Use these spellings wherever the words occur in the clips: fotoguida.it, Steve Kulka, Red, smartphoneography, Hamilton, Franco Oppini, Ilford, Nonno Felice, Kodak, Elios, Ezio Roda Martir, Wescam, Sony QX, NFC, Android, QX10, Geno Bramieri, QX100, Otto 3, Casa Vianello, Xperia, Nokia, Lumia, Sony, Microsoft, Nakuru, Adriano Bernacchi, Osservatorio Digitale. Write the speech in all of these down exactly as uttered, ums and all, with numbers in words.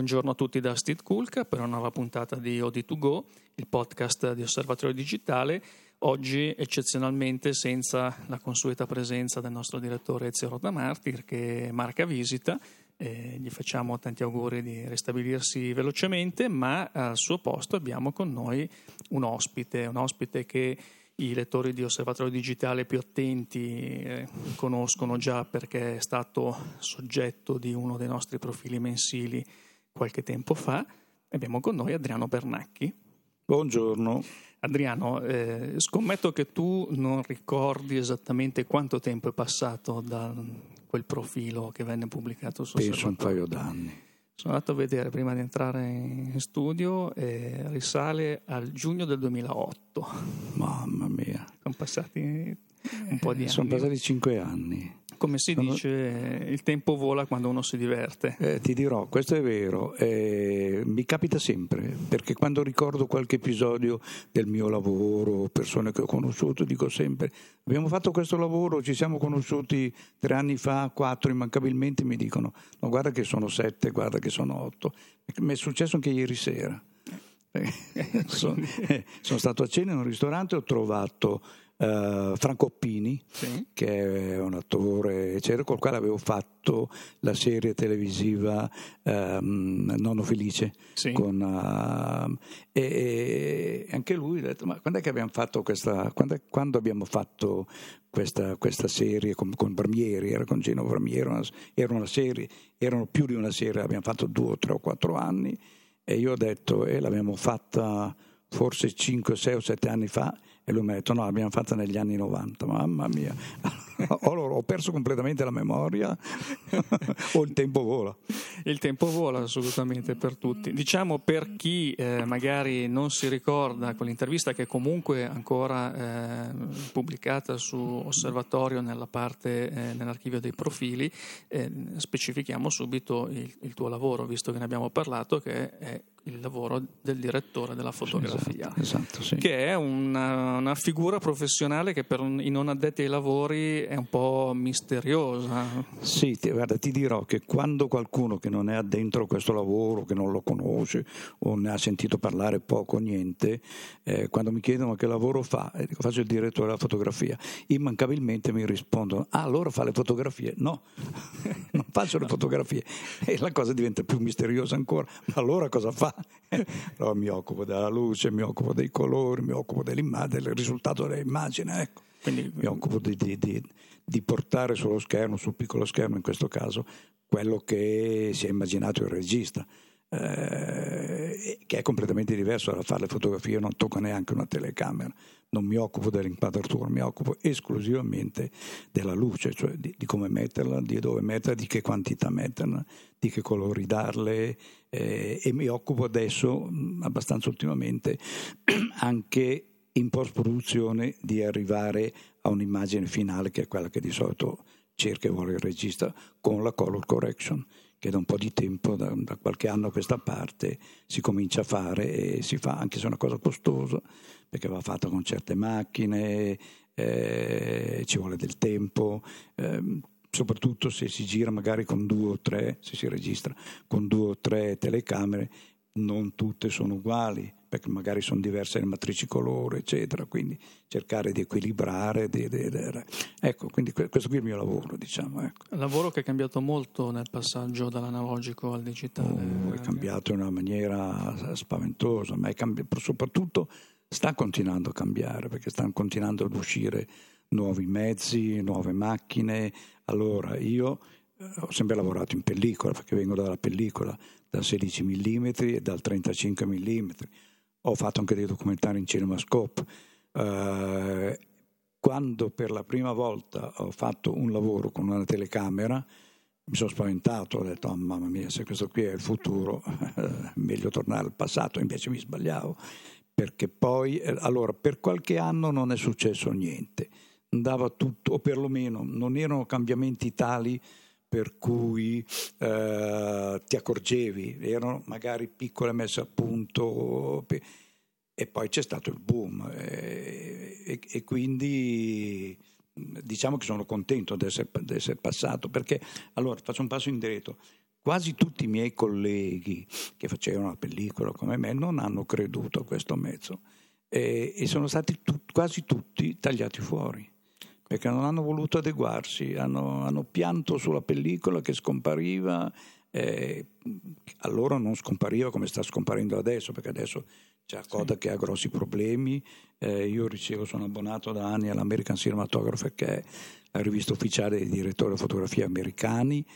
Buongiorno a tutti da Steve Kulka per una nuova puntata di O D due Go, il podcast di Osservatorio Digitale. Oggi eccezionalmente senza la consueta presenza del nostro direttore Ezio Roda Martir che marca visita. Eh, gli facciamo tanti auguri di ristabilirsi velocemente, ma al suo posto abbiamo con noi un ospite, un ospite che i lettori di Osservatorio Digitale più attenti eh, conoscono già perché è stato soggetto di uno dei nostri profili mensili qualche tempo fa. Abbiamo con noi Adriano Bernacchi. Buongiorno. Adriano, eh, scommetto che tu non ricordi esattamente quanto tempo è passato da quel profilo che venne pubblicato su Osservatorio. Penso un paio d'anni. Sono andato a vedere prima di entrare in studio, eh, risale al giugno del duemilaotto. Mamma mia. Sono passati un po' di eh, anni. Sono passati cinque anni. Come si sono... dice, il tempo vola quando uno si diverte. Eh, ti dirò, questo è vero, eh, mi capita sempre, perché quando ricordo qualche episodio del mio lavoro, persone che ho conosciuto, dico sempre, abbiamo fatto questo lavoro, ci siamo conosciuti tre anni fa, quattro, immancabilmente mi dicono, no, guarda che sono sette, guarda che sono otto. Mi è successo anche ieri sera. Eh, sono, eh, sono stato a cena in un ristorante, ho trovato... Uh, Franco Oppini, sì, che è un attore eccetera, col quale avevo fatto la serie televisiva um, Nonno Felice, sì, con, uh, e, e anche lui ha detto, ma quando è che abbiamo fatto questa quando, quando abbiamo fatto questa, questa serie con, con Bramieri, era con Geno Bramieri, una, era una serie, erano più di una serie, abbiamo fatto due o tre o quattro anni e io ho detto, e eh, l'abbiamo fatta forse cinque, sei o sette anni fa. E lui mi ha detto, no, l'abbiamo fatta negli anni novanta, mamma mia, allora, ho perso completamente la memoria o il tempo vola? Il tempo vola assolutamente per tutti. Diciamo per chi eh, magari non si ricorda quell'intervista che è comunque ancora eh, pubblicata su Osservatorio nella parte, eh, nell'archivio dei profili, eh, specifichiamo subito il, il tuo lavoro, visto che ne abbiamo parlato, che è il lavoro del direttore della fotografia, esatto, esatto, sì, che è una, una figura professionale che per un, i non addetti ai lavori è un po' misteriosa. Sì, ti, guarda, ti dirò che quando qualcuno che non è addentro a questo lavoro, che non lo conosce o ne ha sentito parlare poco o niente, eh, quando mi chiedono che lavoro fa, eh, dico, faccio il direttore della fotografia, immancabilmente mi rispondono, ah, allora fa le fotografie? No, non faccio le fotografie, e la cosa diventa più misteriosa ancora, ma allora cosa fa? Allora mi occupo della luce, mi occupo dei colori, mi occupo dell'immagine, del risultato dell'immagine, ecco. Quindi mi occupo di, di, di, di portare sullo schermo, sul piccolo schermo in questo caso, quello che si è immaginato il regista, eh, che è completamente diverso da fare le fotografie. Io non tocco neanche una telecamera, non mi occupo dell'inquadratura, mi occupo esclusivamente della luce, cioè di, di come metterla, di dove metterla, di che quantità metterla, di che colori darle, eh, e mi occupo adesso, abbastanza ultimamente, anche in post-produzione di arrivare a un'immagine finale che è quella che di solito cerca e vuole il regista con la color correction, che da un po' di tempo, da, da qualche anno a questa parte, si comincia a fare e si fa, anche se è una cosa costosa, perché va fatta con certe macchine, eh, ci vuole del tempo, eh, soprattutto se si gira magari con due o tre, se si registra con due o tre telecamere, non tutte sono uguali, perché magari sono diverse le matrici colore, eccetera, quindi cercare di equilibrare, di, di, di, ecco, quindi questo qui è il mio lavoro, diciamo. Ecco. Lavoro che è cambiato molto nel passaggio dall'analogico al digitale. Oh, è cambiato in una maniera spaventosa, ma è cambi- soprattutto sta continuando a cambiare, perché stanno continuando ad uscire nuovi mezzi, nuove macchine. Allora, io ho sempre lavorato in pellicola, perché vengo dalla pellicola, dal sedici millimetri e dal trentacinque millimetri, ho fatto anche dei documentari in CinemaScope. Eh, quando per la prima volta ho fatto un lavoro con una telecamera mi sono spaventato, ho detto, oh, mamma mia, se questo qui è il futuro meglio tornare al passato, invece mi sbagliavo, perché poi eh, allora per qualche anno non è successo niente, andava tutto, o perlomeno non erano cambiamenti tali per cui eh, ti accorgevi, erano magari piccole messe a punto, e poi c'è stato il boom, e, e, e quindi diciamo che sono contento di essere, di essere passato, perché allora faccio un passo indietro, Quasi tutti i miei colleghi che facevano la pellicola come me non hanno creduto a questo mezzo e, e sono stati tu, quasi tutti tagliati fuori perché non hanno voluto adeguarsi, hanno, hanno pianto sulla pellicola che scompariva, eh, allora non scompariva come sta scomparendo adesso, perché adesso c'è Kodak sì. che ha grossi problemi, eh, io ricevo, sono abbonato da anni all'American Cinematographer, che è la rivista ufficiale dei direttori di fotografia americani,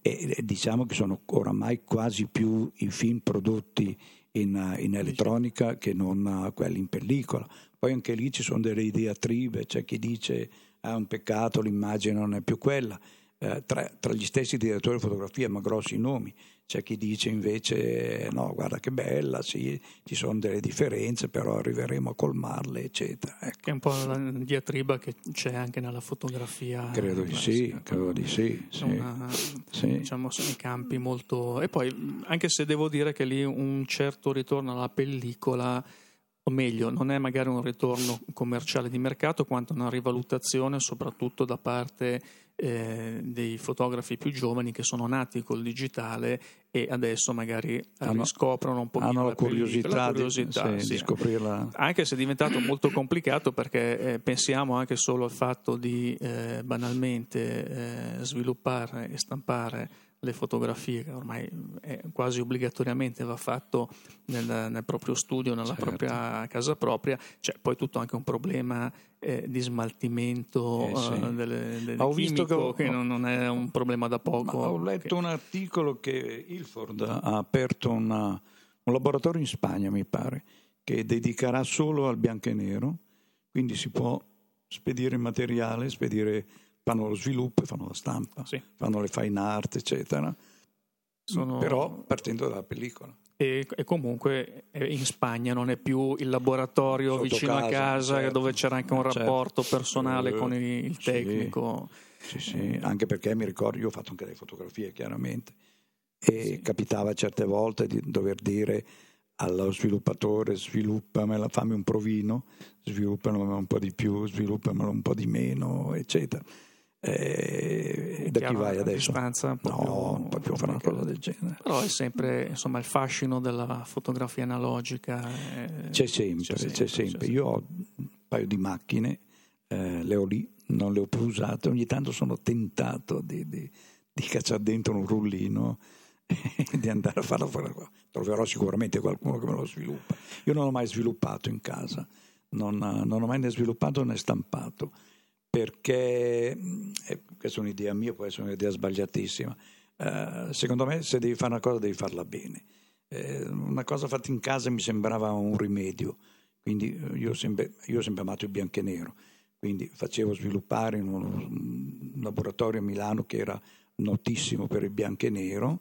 e diciamo che sono oramai quasi più i film prodotti in, in elettronica che non quelli in pellicola. Poi anche lì ci sono delle diatribe, c'è cioè chi dice ah, è un peccato, l'immagine non è più quella, eh, tra, tra gli stessi direttori di fotografia, ma grossi nomi, c'è chi dice invece no, guarda che bella, sì, ci sono delle differenze però arriveremo a colmarle eccetera, ecco. Che è un po' la diatriba che c'è anche nella fotografia, credo di sì, credo di sì, sì. Una, sì. Diciamo sono campi molto, e poi anche se devo dire che lì un certo ritorno alla pellicola, o meglio non è magari un ritorno commerciale di mercato quanto una rivalutazione soprattutto da parte Eh, dei fotografi più giovani che sono nati col digitale e adesso magari hanno, riscoprono un po' la curiosità, la curiosità di, sì, sì. di scoprirla, anche se è diventato molto complicato perché eh, pensiamo anche solo al fatto di eh, banalmente eh, sviluppare e stampare le fotografie, che ormai è quasi obbligatoriamente va fatto nel, nel proprio studio, nella certo. propria casa propria, c'è poi tutto anche un problema eh, di smaltimento eh, sì. uh, delle, delle ho visto che, ho, che non, non è un problema da poco. Ho letto che... un articolo che Ilford ha aperto una, un laboratorio in Spagna, mi pare, che dedicherà solo al bianco e nero, quindi si può spedire materiale, spedire fanno lo sviluppo, fanno la stampa, sì. fanno le fine art, eccetera, sono... però partendo dalla pellicola. E, e comunque in Spagna non è più il laboratorio sotto vicino casa, a casa certo. dove c'era anche un certo. rapporto personale con il, il sì. tecnico. Sì, sì, anche perché mi ricordo, io ho fatto anche delle fotografie chiaramente, e sì. capitava certe volte di dover dire allo sviluppatore sviluppamela, fammi un provino, sviluppamela un po' di più, sviluppamela un po' di meno, eccetera. E da chi vai adesso? No, non puoi più fare una cosa del genere. Però è sempre insomma il fascino della fotografia analogica. È... C'è, sempre, c'è, sempre, c'è sempre. Io ho un paio di macchine, eh, le ho lì, non le ho più usate. Ogni tanto sono tentato di, di, di cacciare dentro un rullino e di andare a farla fuori. Troverò sicuramente qualcuno che me lo sviluppa. Io non l'ho mai sviluppato in casa, non, non ho mai né sviluppato né stampato. Perché eh, questa è un'idea mia, può essere un'idea sbagliatissima. Uh, secondo me, se devi fare una cosa, devi farla bene. Uh, una cosa fatta in casa mi sembrava un rimedio, quindi io ho sempre, io ho sempre amato il bianco e nero. Quindi facevo sviluppare in uno, un laboratorio a Milano che era notissimo per il bianco e nero,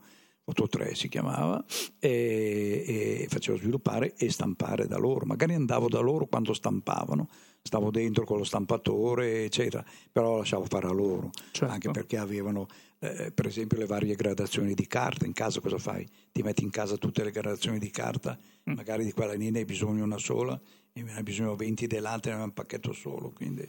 Otto tre si chiamava, e, e facevo sviluppare e stampare da loro. Magari andavo da loro quando stampavano, stavo dentro con lo stampatore eccetera, però lo lasciavo fare a loro, certo. anche perché avevano eh, per esempio le varie gradazioni di carta. In casa cosa fai? Ti metti in casa tutte le gradazioni di carta, mm. magari di quella linea hai bisogno una sola e ne hai bisogno venti dell'altra, ne hai un pacchetto solo, quindi,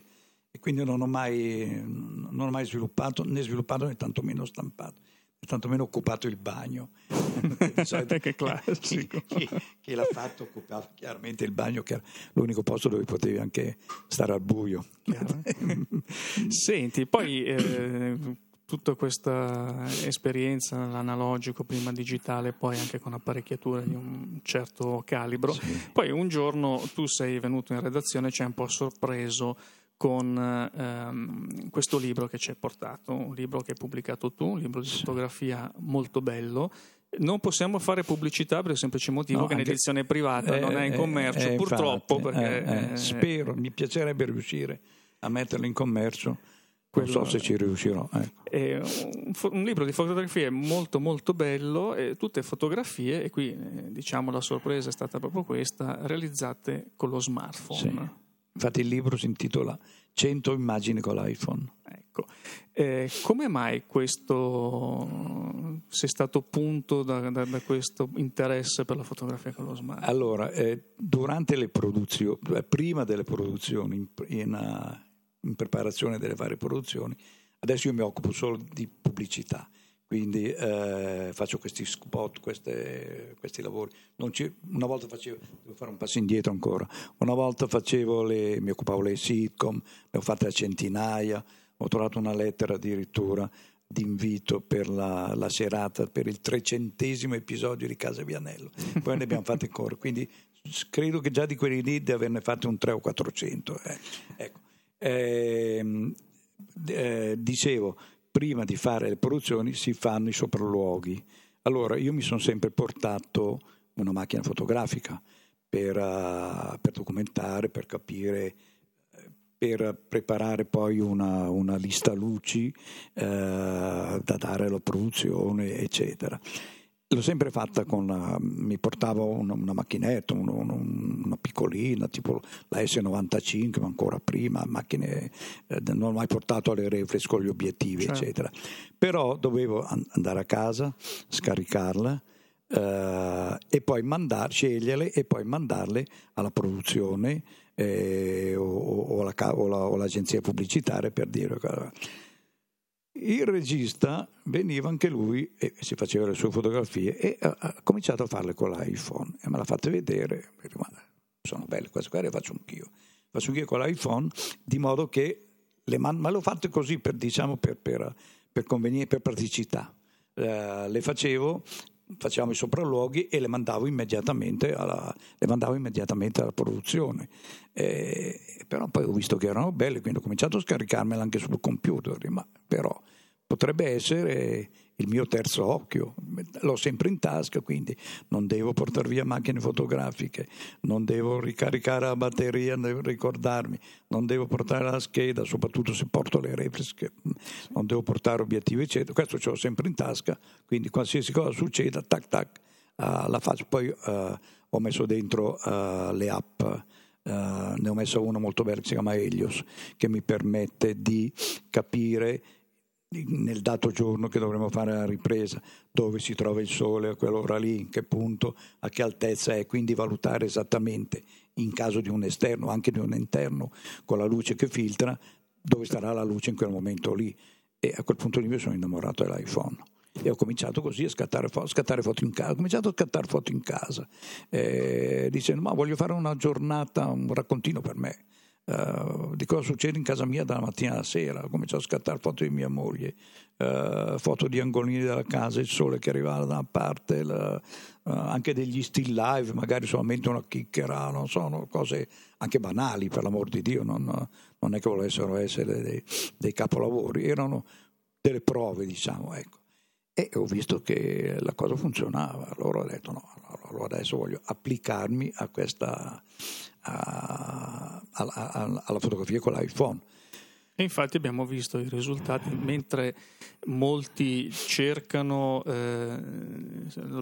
e quindi non ho mai non ho mai sviluppato né sviluppato né tantomeno stampato, tantomeno occupato il bagno. Che classico. Chi, chi, chi l'ha fatto occupava chiaramente il bagno, che era l'unico posto dove potevi anche stare al buio. Senti, poi eh, tutta questa esperienza nell'analogico, prima digitale, poi anche con apparecchiature di un certo calibro, sì. poi un giorno tu sei venuto in redazione, ci hai un po' sorpreso con ehm, questo libro che ci hai portato, un libro che hai pubblicato tu, un libro di fotografia molto bello. Non possiamo fare pubblicità per il semplice motivo no, che è un'edizione privata, eh, non è in commercio, eh, purtroppo. Infatti, perché, eh, eh, spero, mi piacerebbe riuscire a metterlo in commercio. Non so se ci riuscirò. Ecco. È un, un libro di fotografie molto molto bello, eh, tutte fotografie, e qui eh, diciamo la sorpresa è stata proprio questa, realizzate con lo smartphone. Sì. Infatti il libro si intitola cento immagini con l'iPhone. Ecco, eh, come mai questo sei stato punto da, da, da questo interesse per la fotografia con lo smartphone? Allora, eh, durante le produzioni, prima delle produzioni, in, in, in preparazione delle varie produzioni, adesso io mi occupo solo di pubblicità, Quindi eh, faccio questi spot, queste, questi lavori. Non ci, una volta facevo, devo fare un passo indietro ancora, una volta facevo le, mi occupavo le sitcom, ne ho fatte a centinaia, ho trovato una lettera addirittura d'invito per la, la serata, per il trecentesimo episodio di Casa Vianello, poi ne abbiamo fatte ancora, quindi credo che già di quelli lì di averne fatti un tre o quattrocento. Eh. Ecco. Eh, eh, dicevo... Prima di fare le produzioni si fanno i sopralluoghi. Allora io mi sono sempre portato una macchina fotografica per, uh, per documentare, per capire, per preparare poi una, una lista luci uh, da dare alla produzione, eccetera. L'ho sempre fatta con la, mi portavo una, una macchinetta, un, un, una piccolina, tipo la esse novantacinque, ma ancora prima, macchine, eh, non ho mai portato alle reflex con gli obiettivi, certo, eccetera. Però dovevo an- andare a casa, scaricarla eh, e poi mandar, sceglierle e poi mandarle alla produzione eh, o, o, alla, o, la, o all'agenzia pubblicitaria per dire... Il regista veniva anche lui e si faceva le sue fotografie e ha, ha cominciato a farle con l'iPhone e me l'ha fatta vedere. Sono belle queste qua, le faccio anch'io. Faccio anch'io con l'iPhone, di modo che le man- ma l'ho fatto così per, diciamo, per, per, per convenienza, per praticità. Eh, le facevo, facevamo i sopralluoghi e le mandavo immediatamente alla, le mandavo immediatamente alla produzione. Eh, però poi ho visto che erano belle, quindi ho cominciato a scaricarmela anche sul computer, ma però potrebbe essere il mio terzo occhio, l'ho sempre in tasca, quindi non devo portare via macchine fotografiche, non devo ricaricare la batteria, devo ricordarmi, non devo portare la scheda, soprattutto se porto le reflex, non devo portare obiettivi, eccetera. Questo ce l'ho sempre in tasca, quindi qualsiasi cosa succeda, tac tac, uh, la faccio. Poi uh, ho messo dentro uh, le app. Uh, ne ho messa una molto bella che si chiama Elios, che mi permette di capire nel dato giorno che dovremo fare la ripresa dove si trova il sole a quell'ora lì, in che punto, a che altezza è, quindi valutare esattamente in caso di un esterno, anche di un interno, con la luce che filtra, dove starà la luce in quel momento lì. E a quel punto lì mi sono innamorato dell'iPhone e ho cominciato così a scattare foto, scattare foto in casa, ho cominciato a scattare foto in casa eh, dicendo ma voglio fare una giornata, un raccontino per me uh, di cosa succede in casa mia dalla mattina alla sera. Ho cominciato a scattare foto di mia moglie, uh, foto di angolini della casa, il sole che arrivava da una parte, la, uh, anche degli still live, magari solamente una chicchera, non so, cose anche banali, per l'amor di Dio, non, non è che volessero essere dei, dei capolavori, erano delle prove, diciamo, ecco. E ho visto che la cosa funzionava, allora ho detto no, allora adesso voglio applicarmi a questa, a, a, a, alla fotografia con l'iPhone. E infatti abbiamo visto i risultati, mentre molti cercano, eh,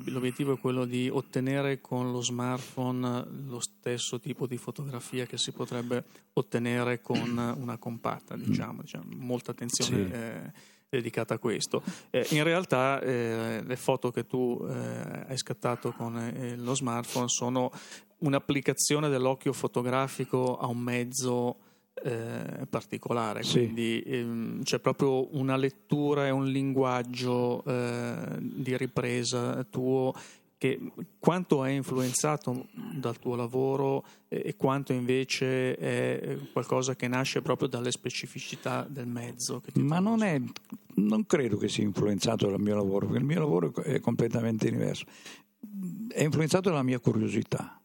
l'obiettivo è quello di ottenere con lo smartphone lo stesso tipo di fotografia che si potrebbe ottenere con una compatta, diciamo, diciamo molta attenzione. Sì. eh, dedicata a questo. Eh, in realtà eh, le foto che tu eh, hai scattato con eh, lo smartphone sono un'applicazione dell'occhio fotografico a un mezzo eh, particolare, sì. Quindi ehm, c'è proprio una lettura e un linguaggio eh, di ripresa tuo, che quanto è influenzato dal tuo lavoro e quanto invece è qualcosa che nasce proprio dalle specificità del mezzo che ti ma non è non credo che sia influenzato dal mio lavoro, perché il mio lavoro è completamente diverso, è influenzato dalla mia curiosità.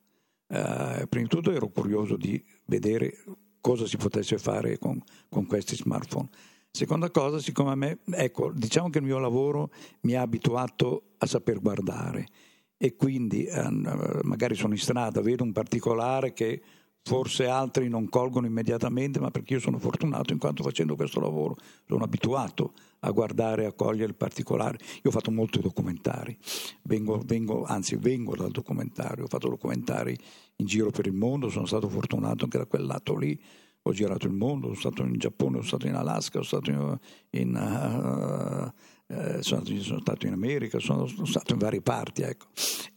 Eh, prima di tutto ero curioso di vedere cosa si potesse fare con, con questi smartphone. Seconda cosa, siccome a me, ecco, diciamo che il mio lavoro mi ha abituato a saper guardare, e quindi eh, magari sono in strada, vedo un particolare che forse altri non colgono immediatamente, ma perché io sono fortunato in quanto facendo questo lavoro sono abituato a guardare, a cogliere il particolare. Io ho fatto molti documentari, vengo, vengo, anzi vengo dal documentario, ho fatto documentari in giro per il mondo, sono stato fortunato anche da quel lato lì. Ho girato il mondo, sono stato in Giappone, sono stato in Alaska, sono stato in, in, uh, eh, sono, sono stato in America, sono, sono stato in varie parti, ecco,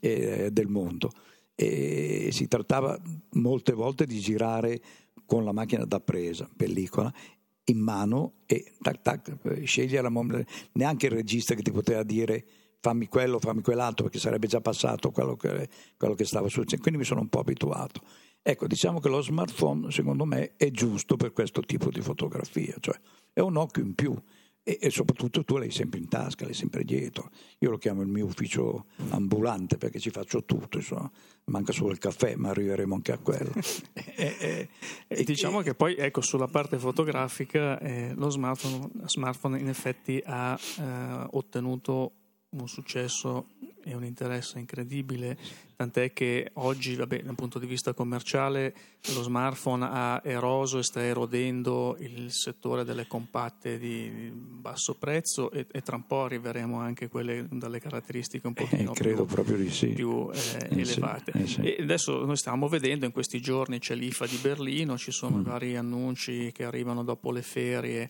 eh, del mondo. E si trattava molte volte di girare con la macchina da presa, pellicola, in mano e tac tac scegli alla mom- neanche il regista che ti poteva dire fammi quello, fammi quell'altro, perché sarebbe già passato quello che, quello che stava succedendo, quindi mi sono un po' abituato. Ecco, diciamo che lo smartphone secondo me è giusto per questo tipo di fotografia, cioè è un occhio in più e, e soprattutto tu l'hai sempre in tasca, l'hai sempre dietro. Io lo chiamo il mio ufficio ambulante perché ci faccio tutto, insomma, manca solo il caffè, ma arriveremo anche a quello. e, e, e diciamo e, che poi ecco sulla parte fotografica eh, lo smartphone, smartphone in effetti ha eh, ottenuto un successo e un interesse incredibile, tant'è che oggi, vabbè, dal punto di vista commerciale, lo smartphone ha eroso e sta erodendo il settore delle compatte di basso prezzo e, e tra un po' arriveremo anche quelle dalle caratteristiche un pochino eh, credo più, proprio di sì. più eh, eh, elevate. Eh, sì. E adesso noi stiamo vedendo, in questi giorni c'è l'I F A di Berlino, ci sono mm. vari annunci che arrivano dopo le ferie,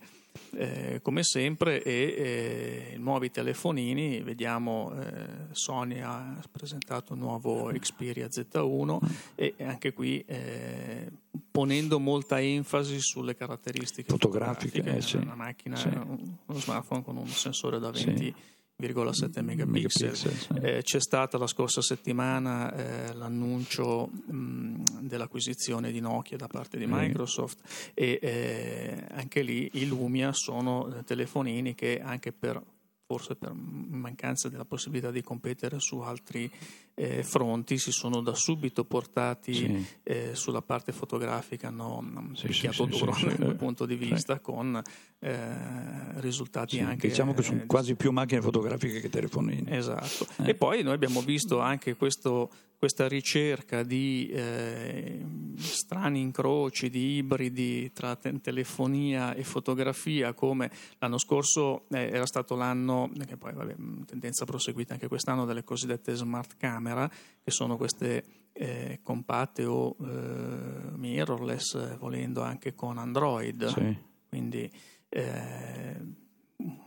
Eh, come sempre, e eh, nuovi telefonini. Vediamo eh, Sony ha presentato un nuovo Xperia Z uno e anche qui eh, ponendo molta enfasi sulle caratteristiche fotografiche, fotografiche eh, una sì. macchina, sì. uno smartphone con un sensore da venti virgola sette megapixel. megapixel eh, c'è stata la scorsa settimana eh, l'annuncio mh, dell'acquisizione di Nokia da parte di Microsoft mm. e eh, anche lì i Lumia sono telefonini che anche per forse per mancanza della possibilità di competere su altri eh, fronti si sono da subito portati sì. eh, sulla parte fotografica, hanno sì, picchiato sì, duro sì, dal sì, punto di vista sì. con eh, risultati sì, anche diciamo che sono eh, quasi più macchine fotografiche che telefonini, esatto eh. E poi noi abbiamo visto anche questo questa ricerca di eh, strani incroci, di ibridi tra te- telefonia e fotografia, come l'anno scorso eh, era stato l'anno, che poi vabbè, tendenza proseguita anche quest'anno, delle cosiddette smart camera, che sono queste eh, compatte o eh, mirrorless, volendo anche con Android. Sì. Quindi eh,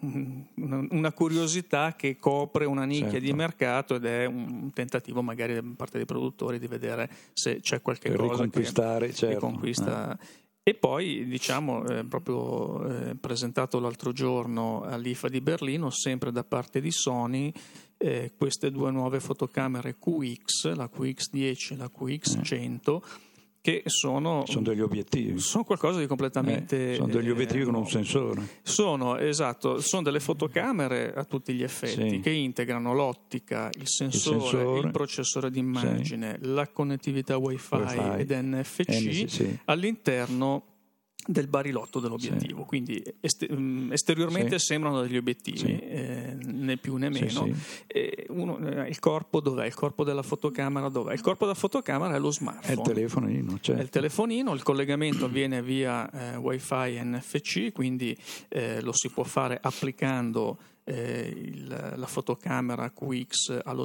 una curiosità che copre una nicchia certo. di mercato, ed è un tentativo magari da parte dei produttori di vedere se c'è qualche per cosa che certo. riconquista eh. E poi diciamo eh, proprio eh, presentato l'altro giorno all'I F A di Berlino, sempre da parte di Sony, eh, queste due nuove fotocamere Q X, la Q X dieci e la Q X cento eh. che sono, sono degli obiettivi, sono qualcosa di completamente eh, sono degli obiettivi eh, con un sensore, sono esatto sono delle fotocamere a tutti gli effetti sì. che integrano l'ottica, il sensore, il, sensore, il processore d'immagine, sì. la connettività wifi, wifi ed N F C sì. all'interno del barilotto dell'obiettivo sì. quindi est- esteriormente sì. sembrano degli obiettivi sì. eh, né più né meno sì, sì. Eh, uno, eh, il corpo dov'è? Il corpo della fotocamera dov'è? Il corpo della fotocamera è lo smartphone, è il telefonino, certo. è il telefonino, il collegamento avviene via eh, wifi e N F C, quindi eh, lo si può fare applicando Eh, il, la fotocamera Q X allo smartphone, allo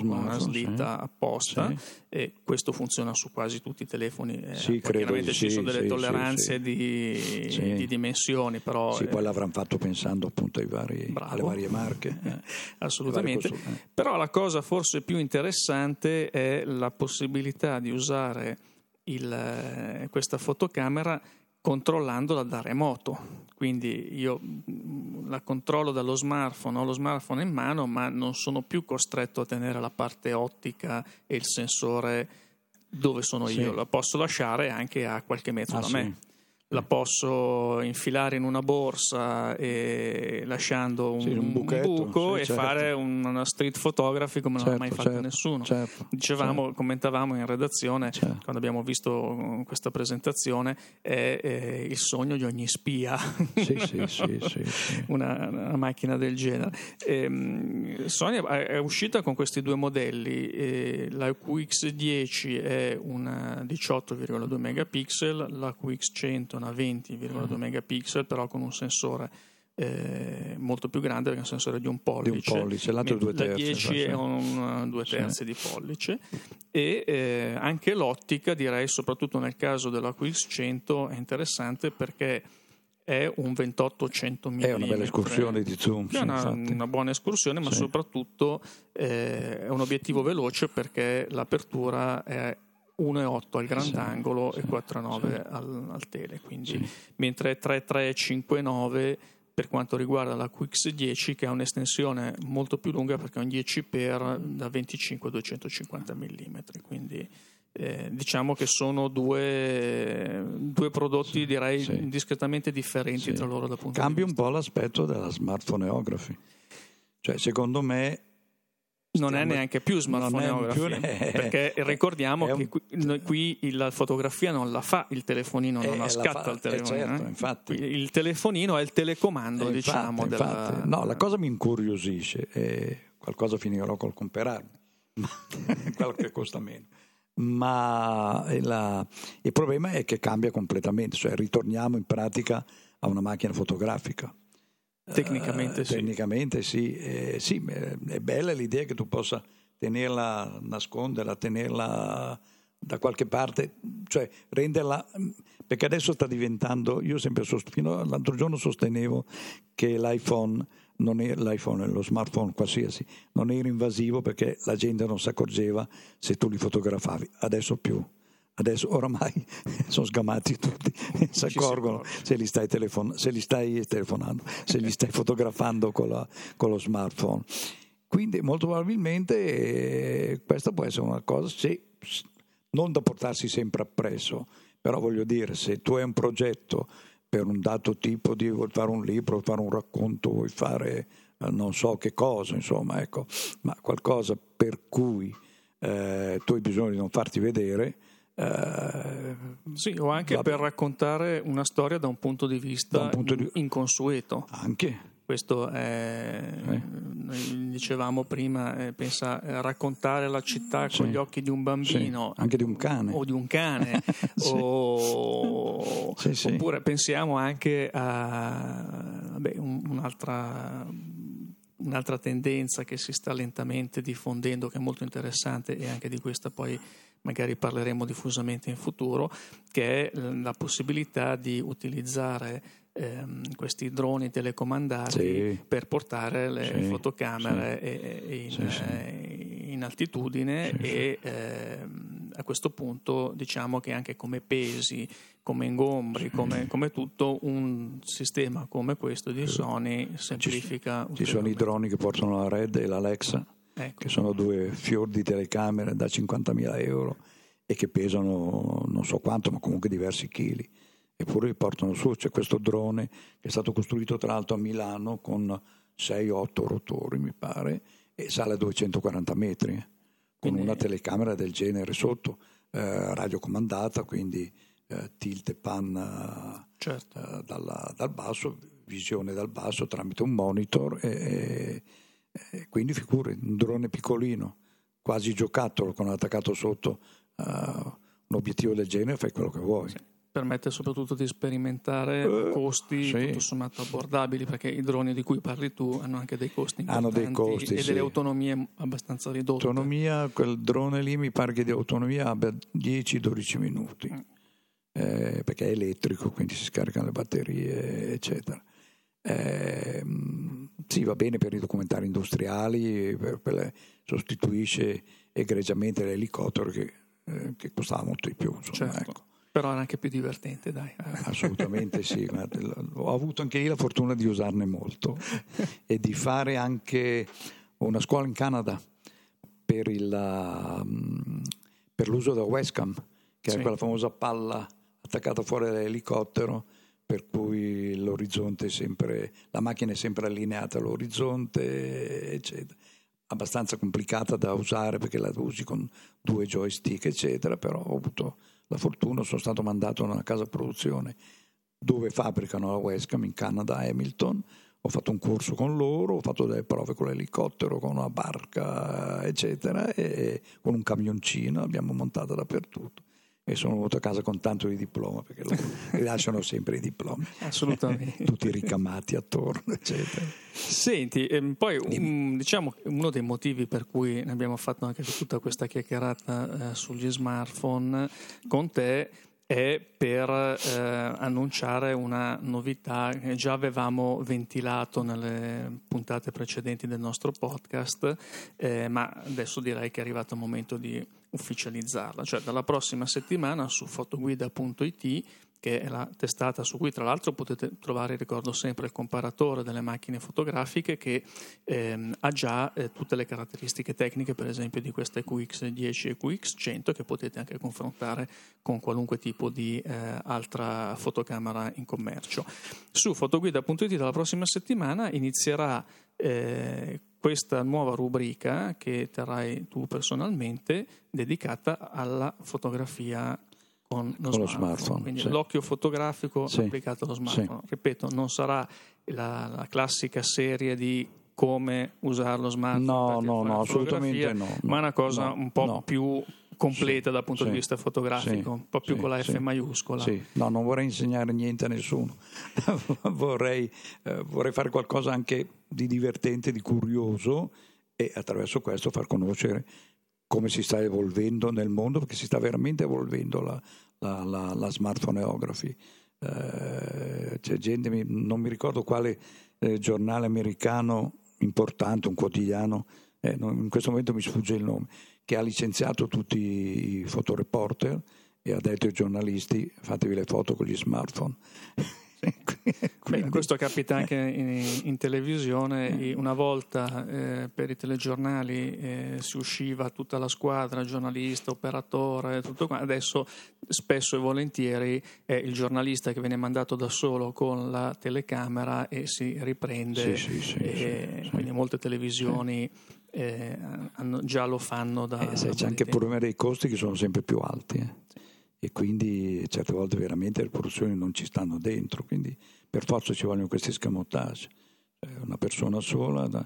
smartphone con una slitta sì. apposta sì. e questo funziona su quasi tutti i telefoni eh, sì, chiaramente ci sì, sono delle sì, tolleranze sì, di, sì. di dimensioni, però sì, eh, poi l'avranno fatto pensando appunto ai vari, alle varie marche eh, assolutamente varie costru- eh. Però la cosa forse più interessante è la possibilità di usare il, questa fotocamera controllandola da remoto, quindi io la controllo dallo smartphone, ho lo smartphone in mano, ma non sono più costretto a tenere la parte ottica e il sensore dove sono sì. io, la posso lasciare anche a qualche metro ah, da sì. me, la posso infilare in una borsa e lasciando un, sì, un, un buco sì, e certo. fare una street photography come certo, non ha mai fatto certo, nessuno certo, dicevamo certo. commentavamo in redazione certo. quando abbiamo visto questa presentazione è, è il sogno di ogni spia sì, sì, sì, sì, sì. Una, una macchina del genere. E Sony è uscita con questi due modelli e la Q X dieci è una diciotto virgola due megapixel, la Q X cento a venti virgola due mm. megapixel, però con un sensore eh, molto più grande, perché è un sensore di un pollice, di un pollice l'altro due terzi, dieci è un due terzi sì. di pollice e eh, anche l'ottica, direi soprattutto nel caso della Q X cento è interessante perché è un ventotto cento millimetri, è una bella escursione di zoom, è una, una buona escursione, ma sì. soprattutto eh, è un obiettivo veloce perché l'apertura è uno virgola otto al grandangolo sì, sì, e quattro virgola nove sì. al, al tele, quindi sì. mentre tre virgola tre cinque nove per quanto riguarda la Q X dieci, che ha un'estensione molto più lunga perché è un dieci per da venticinque a duecentocinquanta millimetri, quindi eh, diciamo che sono due, due prodotti sì, direi sì. discretamente differenti sì. tra loro dal punto Cambia di vista. Un po' l'aspetto della smartphoneography, cioè secondo me non è neanche più smartphoneography, perché ricordiamo è un, che qui la fotografia non la fa il telefonino, non la scatta la fa, il telefonino. Certo, eh? Infatti. Il telefonino è il telecomando, infatti, diciamo. Infatti. Della... No, la cosa mi incuriosisce, e qualcosa finirò col comprarlo, quello che costa meno. Ma la, il problema è che cambia completamente, cioè ritorniamo in pratica a una macchina fotografica. Tecnicamente, uh, sì. tecnicamente sì, eh, sì, è bella l'idea che tu possa tenerla, nasconderla, tenerla da qualche parte, cioè renderla, perché adesso sta diventando, io sempre sost- fino all'altro giorno sostenevo che l'iPhone non era, l'iPhone, lo smartphone qualsiasi, non era invasivo perché la gente non si accorgeva se tu li fotografavi, adesso più. Adesso oramai sono sgamati tutti, si accorgono se li stai, telefon- se li stai telefonando, se li stai fotografando con, la, con lo smartphone. Quindi molto probabilmente eh, questa può essere una cosa, se, non da portarsi sempre appresso, però voglio dire, se tu hai un progetto per un dato tipo di vuoi fare un libro, vuoi fare un racconto, vuoi fare eh, non so che cosa, insomma, ecco, ma qualcosa per cui eh, tu hai bisogno di non farti vedere. Uh, sì, o anche vabbè. per raccontare una storia da un punto di vista un punto di... inconsueto. Anche questo è, eh. noi dicevamo prima, eh, pensa eh, raccontare la città sì. con gli occhi di un bambino, sì. anche di un cane o di un cane, sì. o... sì, sì. oppure pensiamo anche a vabbè, un, un'altra. Un'altra tendenza che si sta lentamente diffondendo, che è molto interessante, e anche di questa poi magari parleremo diffusamente in futuro, che è la possibilità di utilizzare ehm, questi droni telecomandati sì. per portare le sì. fotocamere sì. E, e in, sì, sì. Eh, in altitudine sì, e sì. Ehm, a questo punto diciamo che anche come pesi, come ingombri, come, come tutto, un sistema come questo di Sony semplifica. Ci sono i droni che portano la Red e l'Alexa, ecco. che sono due fior di telecamere da cinquantamila euro e che pesano non so quanto, ma comunque diversi chili, eppure li portano su. C'è questo drone che è stato costruito tra l'altro a Milano con sei otto rotori mi pare, e sale a duecentoquaranta metri con quindi... una telecamera del genere sotto, eh, radiocomandata, quindi tilt e pan certo. uh, dalla, dal basso, visione dal basso tramite un monitor, e, e quindi figure un drone piccolino, quasi giocattolo, con attaccato sotto uh, un obiettivo del genere, fai quello che vuoi. Sì. Permette soprattutto di sperimentare uh, costi sì. tutto sommato abbordabili, perché i droni di cui parli tu hanno anche dei costi importanti, hanno dei costi, e sì. delle autonomie abbastanza ridotte. Autonomia, quel drone lì mi pare che di autonomia abbia dieci dodici minuti mm. Eh, perché è elettrico, quindi si scaricano le batterie, eccetera. Eh, sì, va bene per i documentari industriali, per, per le, sostituisce egregiamente l'elicottero che, eh, che costava molto di più. Insomma, certo. ecco. Però era anche più divertente, dai. Assolutamente sì. Guarda, ho avuto anche io la fortuna di usarne molto e di fare anche una scuola in Canada per, il, per l'uso della Wescam, che sì. è quella famosa palla attaccata fuori dall'elicottero, per cui l'orizzonte è sempre, la macchina è sempre allineata all'orizzonte, eccetera. Abbastanza complicata da usare perché la usi con due joystick, eccetera, però ho avuto la fortuna, sono stato mandato in una casa produzione dove fabbricano la Wescam in Canada, a Hamilton. Ho fatto un corso con loro, ho fatto delle prove con l'elicottero, con una barca, eccetera, e con un camioncino, abbiamo montato dappertutto. E sono venuto a casa con tanto di diploma, perché lo rilasciano sempre i diplomi, assolutamente tutti ricamati attorno, eccetera. Senti, ehm, poi um, diciamo uno dei motivi per cui ne abbiamo fatto anche tutta questa chiacchierata eh, sugli smartphone con te è per eh, annunciare una novità che già avevamo ventilato nelle puntate precedenti del nostro podcast, eh, ma adesso direi che è arrivato il momento di ufficializzarla, cioè dalla prossima settimana su fotoguida punto it, che è la testata su cui tra l'altro potete trovare, ricordo sempre, il comparatore delle macchine fotografiche che ehm, ha già eh, tutte le caratteristiche tecniche, per esempio, di queste Q X dieci e Q X cento, che potete anche confrontare con qualunque tipo di eh, altra fotocamera in commercio. Su fotoguida punto it dalla prossima settimana inizierà eh, questa nuova rubrica che terrai tu personalmente, dedicata alla fotografia con lo, con lo smartphone, smartphone, quindi sì. l'occhio fotografico sì. applicato allo smartphone. Sì. Ripeto, non sarà la, la classica serie di come usare lo smartphone, no, no, no, assolutamente no, ma è una cosa no, un po' no. più completa sì. dal punto sì. di vista fotografico, sì. un po' più sì. con la F sì. maiuscola. Sì. No, non vorrei insegnare niente a nessuno, vorrei, eh, vorrei fare qualcosa anche di divertente, di curioso, e attraverso questo far conoscere come si sta evolvendo nel mondo, perché si sta veramente evolvendo la, la, la, la smartphoneography. Eh, c'è gente, mi, non mi ricordo quale eh, giornale americano importante, un quotidiano, eh, non, in questo momento mi sfugge il nome, che ha licenziato tutti i fotoreporter e ha detto ai giornalisti: fatevi le foto con gli smartphone. Beh, questo capita anche in, in televisione. Una volta eh, per i telegiornali eh, si usciva tutta la squadra, giornalista, operatore, tutto qua. Adesso spesso e volentieri è il giornalista che viene mandato da solo con la telecamera e si riprende, sì, sì, sì, e sì, quindi sì. molte televisioni eh, hanno, già lo fanno da eh, se c'è anche il problema dei costi che sono sempre più alti eh. E quindi certe volte veramente le produzioni non ci stanno dentro, quindi per forza ci vogliono questi scamotage. Una persona sola da...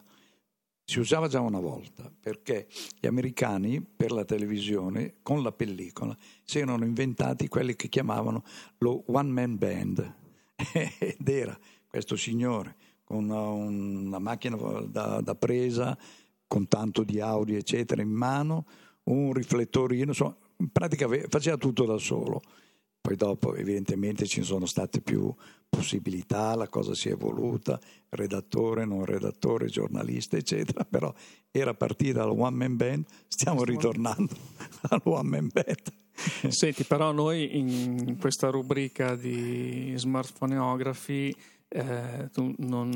si usava già una volta, perché gli americani per la televisione con la pellicola si erano inventati quelli che chiamavano lo one man band ed era questo signore con una, una macchina da, da presa con tanto di audio eccetera in mano, un riflettorino, insomma, in pratica faceva tutto da solo. Poi dopo evidentemente ci sono state più possibilità, la cosa si è evoluta, redattore, non redattore, giornalista eccetera, però era partita dal one man band, stiamo ritornando al one man band. Senti, però noi in questa rubrica di smartphoneography Eh, tu non,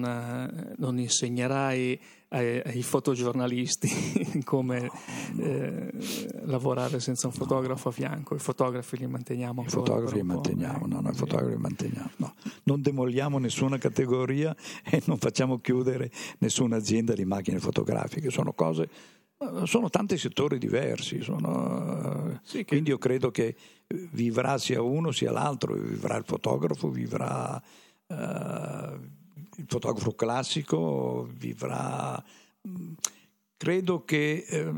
non insegnerai ai, ai fotogiornalisti come eh, lavorare senza un fotografo a fianco. I fotografi li manteniamo ancora, i fotografi li manteniamo, eh. no, no, i fotografi li manteniamo no. Non demoliamo nessuna categoria e non facciamo chiudere nessuna azienda di macchine fotografiche, sono cose, sono tanti settori diversi, sono... Sì, che... quindi io credo che vivrà sia uno sia l'altro, vivrà il fotografo, vivrà Uh, il fotografo classico, vivrà, credo che eh,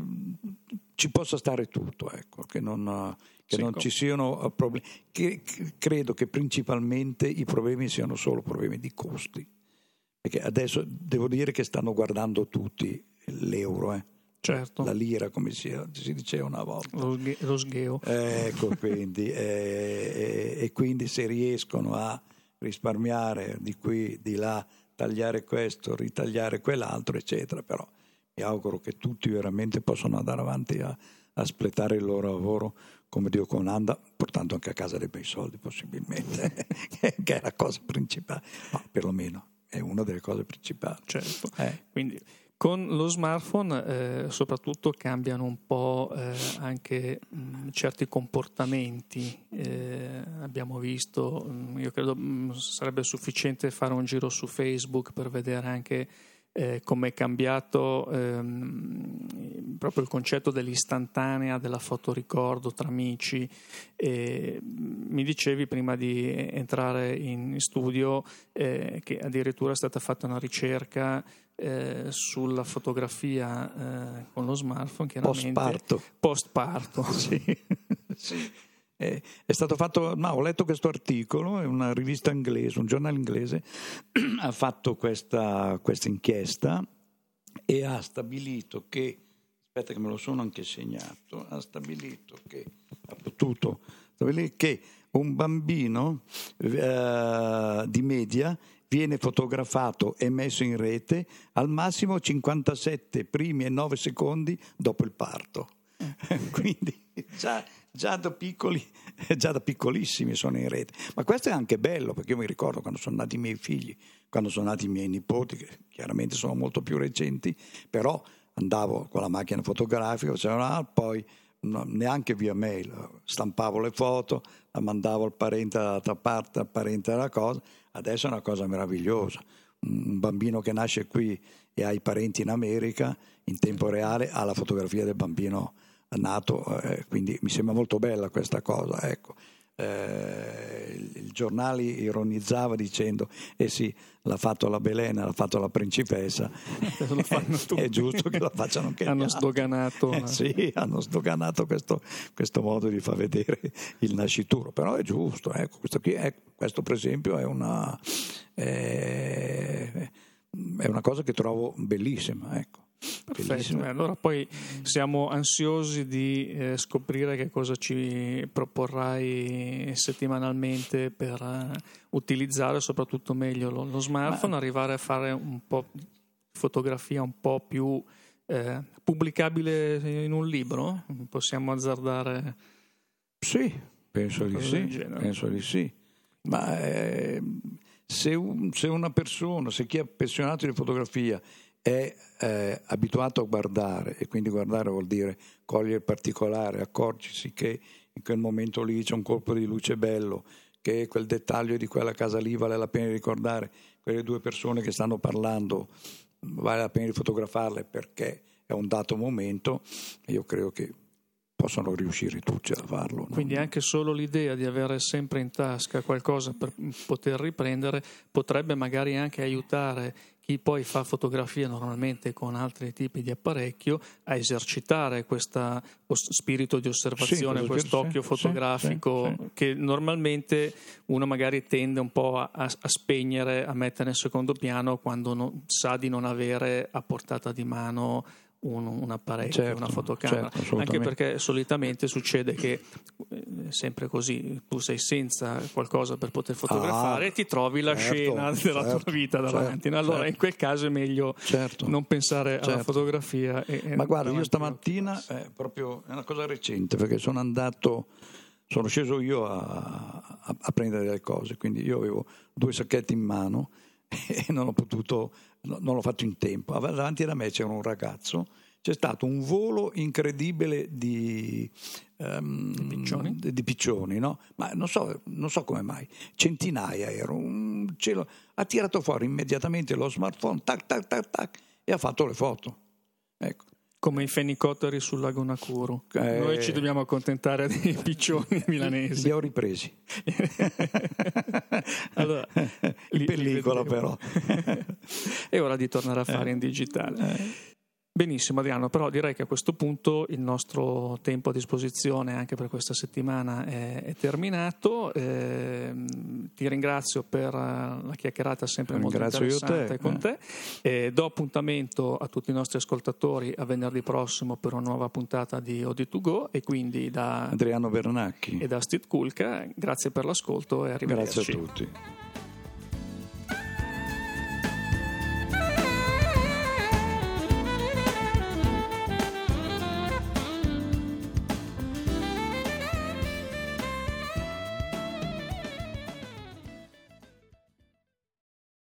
ci possa stare tutto, ecco, che non, che non ci siano problemi, che, che credo che principalmente i problemi siano solo problemi di costi, perché adesso devo dire che stanno guardando tutti l'euro, eh. Certo. La lira, come si, si diceva una volta, lo, sghe, lo sgheo, ecco, quindi, eh, e, e quindi se riescono a risparmiare di qui, di là, tagliare questo, ritagliare quell'altro eccetera, però mi auguro che tutti veramente possano andare avanti a, a spletare il loro lavoro come Dio comanda, portando anche a casa dei bei soldi possibilmente che è la cosa principale, ma perlomeno è una delle cose principali. Certo, eh. Quindi con lo smartphone eh, soprattutto cambiano un po' eh, anche mh, certi comportamenti, eh, abbiamo visto, mh, io credo mh, sarebbe sufficiente fare un giro su Facebook per vedere anche eh, come è cambiato ehm, proprio il concetto dell'istantanea, della fotoricordo tra amici. E, mi dicevi prima di entrare in studio eh, che addirittura è stata fatta una ricerca Eh, sulla fotografia eh, con lo smartphone, chiaramente post-parto, post-parto. Sì. Sì. Eh, è stato fatto, ma ho letto questo articolo, è una rivista inglese, un giornale inglese ha fatto questa, questa inchiesta e ha stabilito che, aspetta che me lo sono anche segnato, ha stabilito che ha potuto stabilire che un bambino eh, di media viene fotografato e messo in rete al massimo cinquantasette primi e nove secondi dopo il parto. quindi già, già, da piccoli, già da piccolissimi sono in rete. Ma questo è anche bello, perché io mi ricordo quando sono nati i miei figli, quando sono nati i miei nipoti, che chiaramente sono molto più recenti, però andavo con la macchina fotografica, facevo, ah, poi no, neanche via mail, stampavo le foto, la mandavo al parente dall'altra parte, al parente della cosa. Adesso è una cosa meravigliosa. Un bambino che nasce qui e ha i parenti in America, in tempo reale ha la fotografia del bambino nato, eh, quindi mi sembra molto bella questa cosa, ecco. Eh, il giornale ironizzava dicendo eh sì, l'ha fatto la Belena, l'ha fatto la principessa, lo fanno tutti. È giusto che la facciano anche hanno gli sdoganato eh, sì, hanno sdoganato questo, questo modo di far vedere il nascituro, però è giusto, ecco, questo, qui è, questo per esempio è una è, è una cosa che trovo bellissima, ecco. Perfetto, allora poi siamo ansiosi di eh, scoprire che cosa ci proporrai settimanalmente per eh, utilizzare soprattutto meglio lo, lo smartphone, ma arrivare a fare un po' fotografia un po' più eh, pubblicabile in un libro, possiamo azzardare? Sì, penso di sì, penso di sì. Ma eh, se, un, se una persona, se chi è appassionato di fotografia è eh, abituato a guardare, e quindi guardare vuol dire cogliere il particolare, accorgersi che in quel momento lì c'è un colpo di luce bello, che quel dettaglio di quella casa lì vale la pena ricordare, quelle due persone che stanno parlando vale la pena di fotografarle perché è un dato momento, e io credo che possono riuscire tutti a farlo. No? Quindi anche solo l'idea di avere sempre in tasca qualcosa per poter riprendere potrebbe magari anche aiutare chi poi fa fotografia normalmente con altri tipi di apparecchio a esercitare questo spirito di osservazione, sì, quest'occhio sì, fotografico sì, sì. Che normalmente uno magari tende un po' a, a spegnere, a mettere in secondo piano quando non, sa di non avere a portata di mano Un, un apparecchio, certo, una fotocamera, certo, anche perché solitamente succede che eh, sempre così tu sei senza qualcosa per poter fotografare ah, e ti trovi la certo, scena della certo, tua vita davanti, certo, allora certo. In quel caso è meglio certo, non pensare certo. alla fotografia e, e ma guarda, io stamattina eh, proprio è una cosa recente, perché sono andato sono sceso io a, a, a prendere delle cose, quindi io avevo due sacchetti in mano e non ho potuto non l'ho fatto in tempo. Davanti da me c'era un ragazzo, c'è stato un volo incredibile di, um, di piccioni, di piccioni no? Ma non so, non so come mai, centinaia ero, un cielo, ha tirato fuori immediatamente lo smartphone, tac tac tac tac, e ha fatto le foto, ecco. Come i fenicotteri sul lago Nakuru, eh, noi ci dobbiamo accontentare dei piccioni milanesi. Li ho ripresi allora, in pellicola però. È ora di tornare a fare eh. in digitale. eh. Benissimo Adriano, però direi che a questo punto il nostro tempo a disposizione anche per questa settimana è, è terminato. Eh, ti ringrazio per la chiacchierata sempre molto interessante te. con eh. te. Eh, do appuntamento a tutti i nostri ascoltatori a venerdì prossimo per una nuova puntata di O D due Go, e quindi da Adriano Bernacchi e da Steve Kulka, grazie per l'ascolto e arrivederci. Grazie a tutti.